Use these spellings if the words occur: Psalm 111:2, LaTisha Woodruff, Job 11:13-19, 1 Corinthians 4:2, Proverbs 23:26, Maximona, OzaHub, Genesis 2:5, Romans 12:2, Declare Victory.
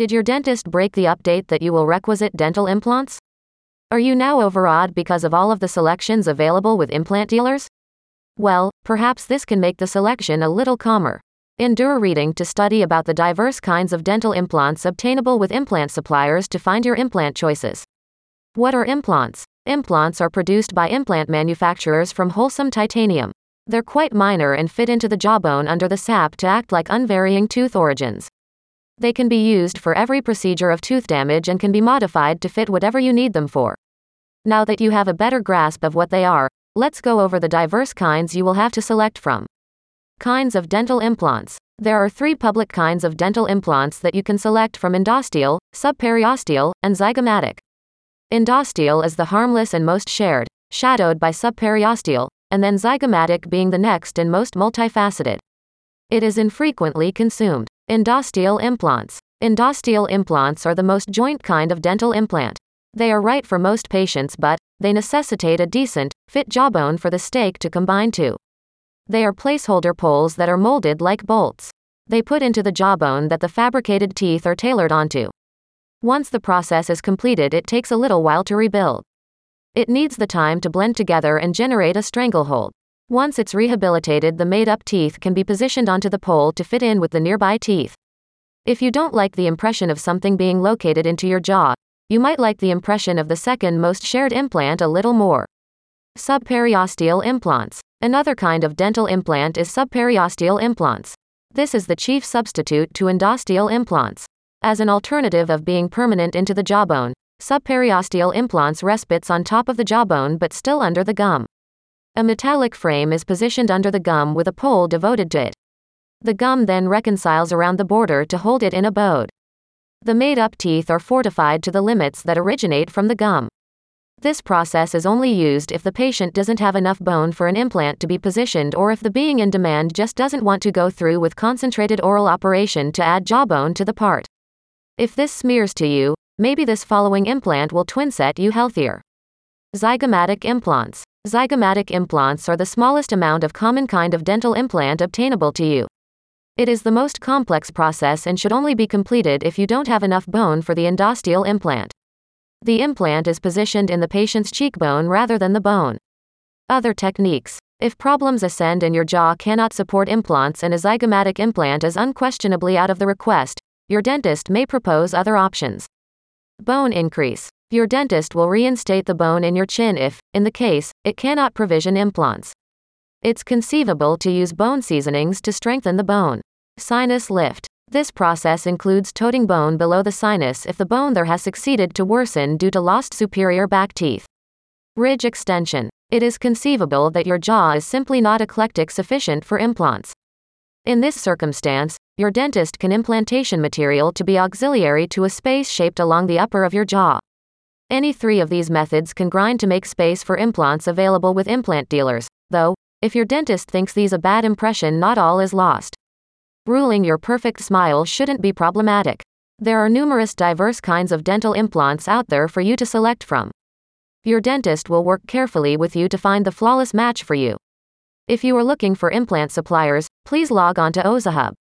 Did your dentist break the update that you will requisite dental implants? Are you now overawed because of all of the selections available with implant dealers? Well, perhaps this can make the selection a little calmer. Endure reading to study about the diverse kinds of dental implants obtainable with implant suppliers to find your implant choices. What are implants? Implants are produced by implant manufacturers from wholesome titanium. They're quite minor and fit into the jawbone under the sap to act like unvarying tooth origins. They can be used for every procedure of tooth damage and can be modified to fit whatever you need them for. Now that you have a better grasp of what they are, let's go over the diverse kinds you will have to select from. Kinds of dental implants. There are three public kinds of dental implants that you can select from: endosteal, subperiosteal, and zygomatic. Endosteal is the harmless and most shared, shadowed by subperiosteal, and then zygomatic being the next and most multifaceted. It is infrequently consumed. Endosteal implants. Endosteal implants are the most joint kind of dental implant. They are right for most patients, but they necessitate a decent, fit jawbone for the stake to combine to. They are placeholder poles that are molded like bolts. They put into the jawbone that the fabricated teeth are tailored onto. Once the process is completed, it takes a little while to rebuild. It needs the time to blend together and generate a stranglehold. Once it's rehabilitated, the made-up teeth can be positioned onto the pole to fit in with the nearby teeth. If you don't like the impression of something being located into your jaw, you might like the impression of the second most shared implant a little more. Subperiosteal implants. Another kind of dental implant is subperiosteal implants. This is the chief substitute to endosteal implants. As an alternative of being permanent into the jawbone, subperiosteal implants respites on top of the jawbone but still under the gum. A metallic frame is positioned under the gum with a pole devoted to it. The gum then reconciles around the border to hold it in abode. The made-up teeth are fortified to the limits that originate from the gum. This process is only used if the patient doesn't have enough bone for an implant to be positioned, or if the being in demand just doesn't want to go through with concentrated oral operation to add jawbone to the part. If this smears to you, maybe this following implant will twinset you healthier. Zygomatic implants. Zygomatic implants are the smallest amount of common kind of dental implant obtainable to you. It is the most complex process and should only be completed if you don't have enough bone for the endosteal implant. The implant is positioned in the patient's cheekbone rather than the bone. Other techniques. If problems ascend and your jaw cannot support implants and a zygomatic implant is unquestionably out of the request, your dentist may propose other options. Bone increase. Your dentist will reinstate the bone in your chin if, in the case, it cannot provision implants. It's conceivable to use bone seasonings to strengthen the bone. Sinus lift. This process includes toting bone below the sinus if the bone there has succeeded to worsen due to lost superior back teeth. Ridge extension. It is conceivable that your jaw is simply not eclectic sufficient for implants. In this circumstance, your dentist can implantation material to be auxiliary to a space shaped along the upper of your jaw. Any three of these methods can grind to make space for implants available with implant dealers, though, if your dentist thinks these a bad impression, not all is lost. Ruling your perfect smile shouldn't be problematic. There are numerous diverse kinds of dental implants out there for you to select from. Your dentist will work carefully with you to find the flawless match for you. If you are looking for implant suppliers, please log on to OzaHub.